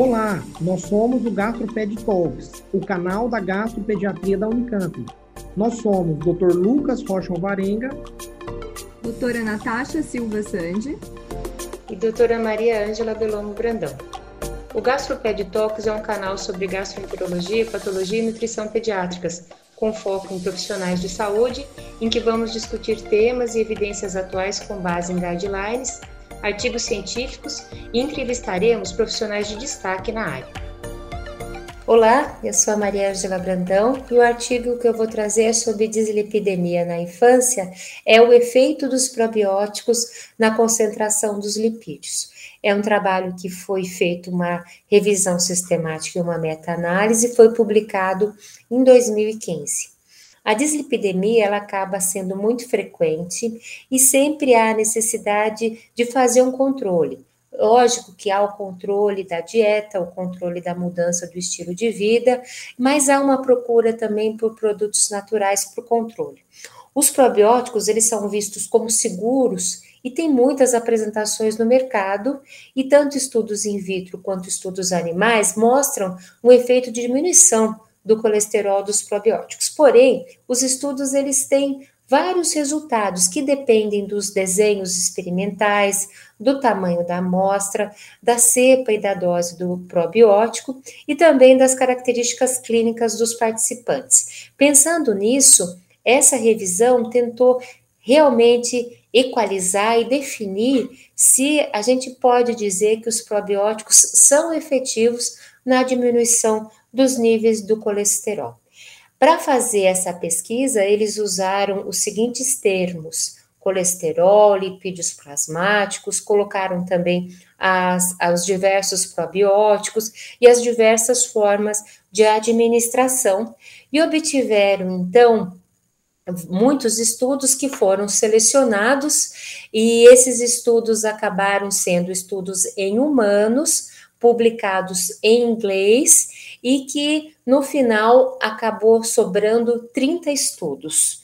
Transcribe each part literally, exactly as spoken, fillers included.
Olá, nós somos o Gastroped Talks, o canal da gastropediatria da Unicamp. Nós somos o doutor Lucas Rocha Alvarenga, doutora Natasha Silva Sande e doutora Maria Ângela Belomo Brandão. O Gastroped Talks é um canal sobre gastroenterologia, patologia e nutrição pediátricas, com foco em profissionais de saúde, em que vamos discutir temas e evidências atuais com base em guidelines, artigos científicos e entrevistaremos profissionais de destaque na área. Olá, eu sou a Maria Ângela Brandão e o artigo que eu vou trazer sobre dislipidemia na infância é o efeito dos probióticos na concentração dos lipídios. É um trabalho que foi feito uma revisão sistemática e uma meta-análise, foi publicado em dois mil e quinze. A dislipidemia ela acaba sendo muito frequente e sempre há necessidade de fazer um controle. Lógico que há o controle da dieta, o controle da mudança do estilo de vida, mas há uma procura também por produtos naturais para o controle. Os probióticos eles são vistos como seguros e tem muitas apresentações no mercado e tanto estudos in vitro quanto estudos animais mostram um efeito de diminuição do colesterol dos probióticos. Porém, os estudos eles têm vários resultados que dependem dos desenhos experimentais, do tamanho da amostra, da cepa e da dose do probiótico e também das características clínicas dos participantes. Pensando nisso, essa revisão tentou realmente equalizar e definir se a gente pode dizer que os probióticos são efetivos na diminuição dos níveis do colesterol. Para fazer essa pesquisa, eles usaram os seguintes termos: colesterol, lipídios plasmáticos, colocaram também as, os diversos probióticos e as diversas formas de administração e obtiveram, então, muitos estudos que foram selecionados e esses estudos acabaram sendo estudos em humanos, publicados em inglês e que no final acabou sobrando trinta estudos.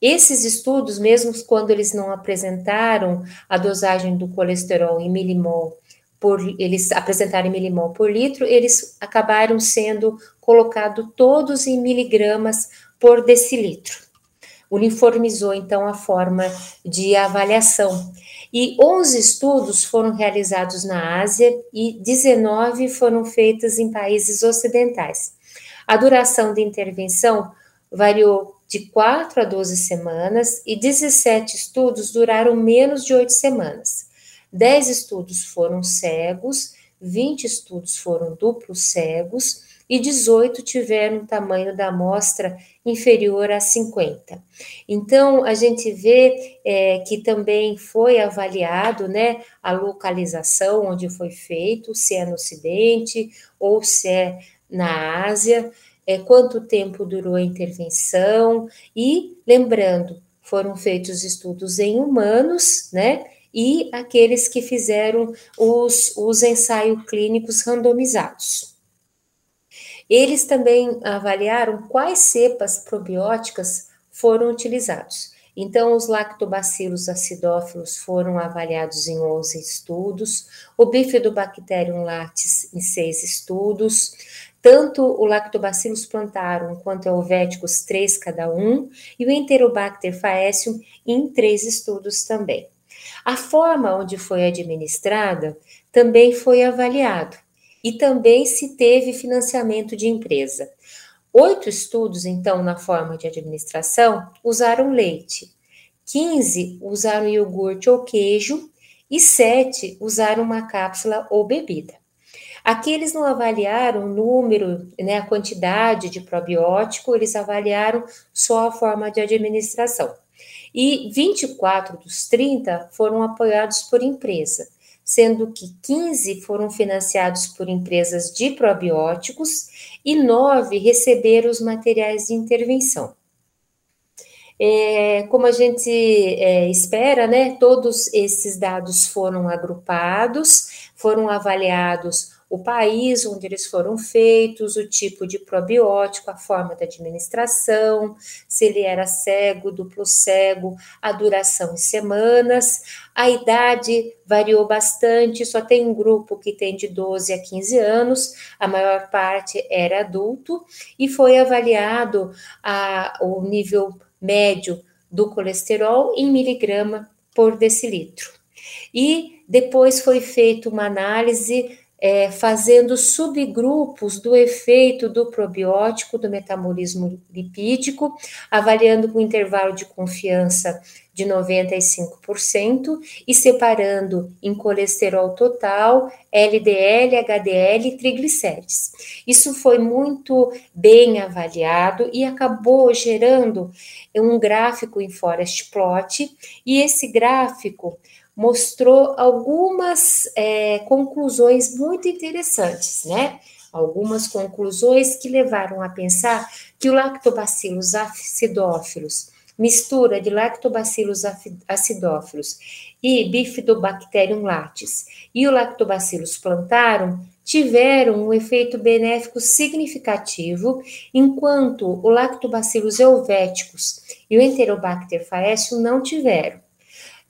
Esses estudos, mesmo quando eles não apresentaram a dosagem do colesterol em milimol, por, eles apresentaram em milimol por litro, eles acabaram sendo colocados todos em miligramas por decilitro. Uniformizou, então, a forma de avaliação. E onze estudos foram realizados na Ásia e dezenove foram feitos em países ocidentais. A duração de intervenção variou de quatro a doze semanas e dezessete estudos duraram menos de oito semanas. dez estudos foram cegos, vinte estudos foram duplos cegos e dezoito tiveram um tamanho da amostra inferior a cinquenta. Então, a gente vê é, que também foi avaliado, né, a localização onde foi feito, se é no Ocidente ou se é na Ásia, é, quanto tempo durou a intervenção e, lembrando, foram feitos estudos em humanos, né, e aqueles que fizeram os, os ensaios clínicos randomizados. Eles também avaliaram quais cepas probióticas foram utilizados. Então, os lactobacillus acidófilos foram avaliados em onze estudos, o bifidobacterium lactis em seis estudos, tanto o lactobacillus plantarum quanto o helveticus, três cada um, e o enterobacter faecium em três estudos também. A forma onde foi administrada também foi avaliado. E também se teve financiamento de empresa. Oito estudos, então, na forma de administração, usaram leite, quinze usaram iogurte ou queijo e sete usaram uma cápsula ou bebida. Aqui eles não avaliaram o número, né, a quantidade de probiótico, eles avaliaram só a forma de administração. E vinte e quatro dos trinta foram apoiados por empresa, sendo que quinze foram financiados por empresas de probióticos e nove receberam os materiais de intervenção. É, como a gente é, espera, né, todos esses dados foram agrupados, foram avaliados o país onde eles foram feitos, o tipo de probiótico, a forma da administração, se ele era cego, duplo cego, a duração em semanas, a idade variou bastante, só tem um grupo que tem de doze a quinze anos, a maior parte era adulto, e foi avaliado a, o nível médio do colesterol em miligrama por decilitro. E depois foi feita uma análise é, fazendo subgrupos do efeito do probiótico, do metabolismo lipídico, avaliando com intervalo de confiança de noventa e cinco por cento e separando em colesterol total, L D L, H D L e triglicérides. Isso foi muito bem avaliado e acabou gerando um gráfico em forest plot, e esse gráfico mostrou algumas é, conclusões muito interessantes, né? Algumas conclusões que levaram a pensar que o lactobacillus acidófilos, mistura de lactobacillus acidófilos e bifidobacterium lactis e o lactobacillus plantarum tiveram um efeito benéfico significativo, enquanto o lactobacillus helveticus e o enterobacter faecium não tiveram.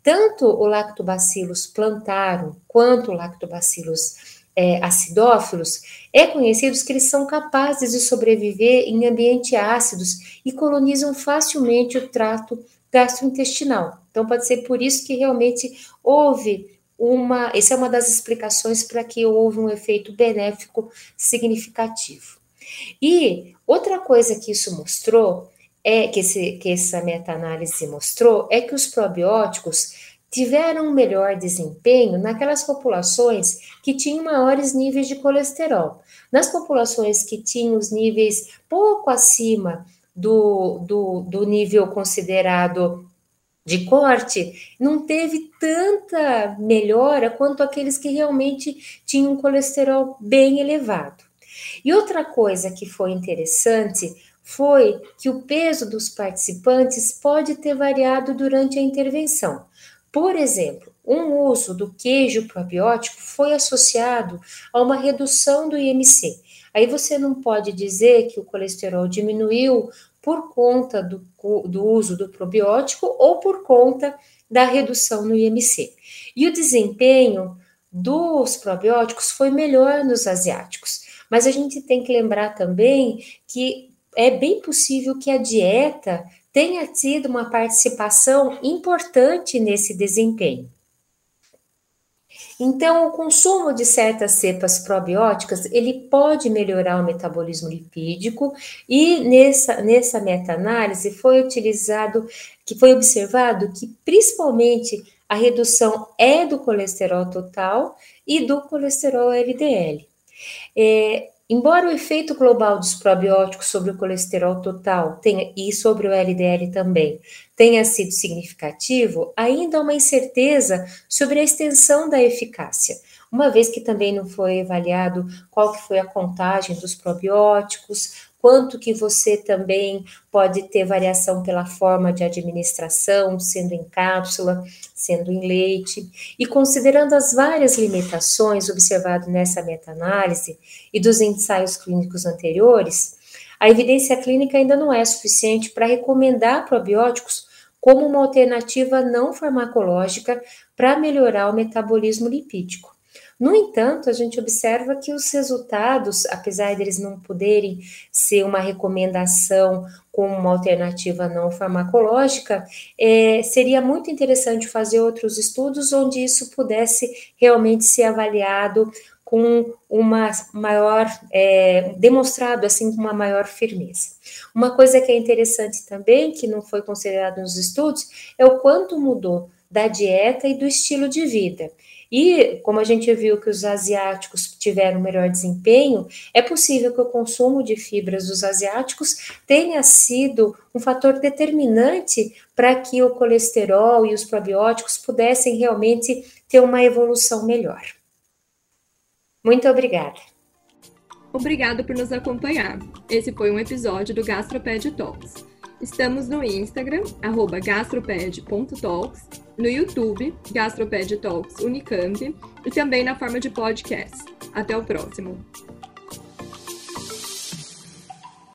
Tanto o lactobacillus plantarum quanto o lactobacillus é, acidófilos é conhecido que eles são capazes de sobreviver em ambientes ácidos e colonizam facilmente o trato gastrointestinal. Então, pode ser por isso que realmente houve uma... Essa é uma das explicações para que houve um efeito benéfico significativo. E outra coisa que isso mostrou... É, que, esse, que essa meta-análise mostrou, é que os probióticos tiveram um melhor desempenho naquelas populações que tinham maiores níveis de colesterol. Nas populações que tinham os níveis pouco acima do, do, do nível considerado de corte, não teve tanta melhora quanto aqueles que realmente tinham um colesterol bem elevado. E outra coisa que foi interessante foi que o peso dos participantes pode ter variado durante a intervenção. Por exemplo, um uso do queijo probiótico foi associado a uma redução do I M C. Aí você não pode dizer que o colesterol diminuiu por conta do, do uso do probiótico ou por conta da redução no I M C. E o desempenho dos probióticos foi melhor nos asiáticos. Mas a gente tem que lembrar também que é bem possível que a dieta tenha tido uma participação importante nesse desempenho. Então, o consumo de certas cepas probióticas, ele pode melhorar o metabolismo lipídico, e nessa, nessa meta-análise foi utilizado, que foi observado que principalmente a redução é do colesterol total e do colesterol L D L. É, Embora o efeito global dos probióticos sobre o colesterol total tenha, e sobre o L D L também tenha sido significativo, ainda há uma incerteza sobre a extensão da eficácia, uma vez que também não foi avaliado qual que foi a contagem dos probióticos, quanto que você também pode ter variação pela forma de administração, sendo em cápsula, sendo em leite. E considerando as várias limitações observadas nessa meta-análise e dos ensaios clínicos anteriores, a evidência clínica ainda não é suficiente para recomendar probióticos como uma alternativa não farmacológica para melhorar o metabolismo lipídico. No entanto, a gente observa que os resultados, apesar deles não poderem ser uma recomendação como uma alternativa não farmacológica, é, seria muito interessante fazer outros estudos onde isso pudesse realmente ser avaliado com uma maior, é, demonstrado assim com uma maior firmeza. Uma coisa que é interessante também, que não foi considerado nos estudos, é o quanto mudou da dieta e do estilo de vida. E, como a gente viu que os asiáticos tiveram melhor desempenho, é possível que o consumo de fibras dos asiáticos tenha sido um fator determinante para que o colesterol e os probióticos pudessem realmente ter uma evolução melhor. Muito obrigada. Obrigado por nos acompanhar. Esse foi um episódio do Gastroped Talks. Estamos no Instagram, arroba gastroped ponto talks, no YouTube, Gastroped Talks Unicamp, e também na forma de podcast. Até o próximo!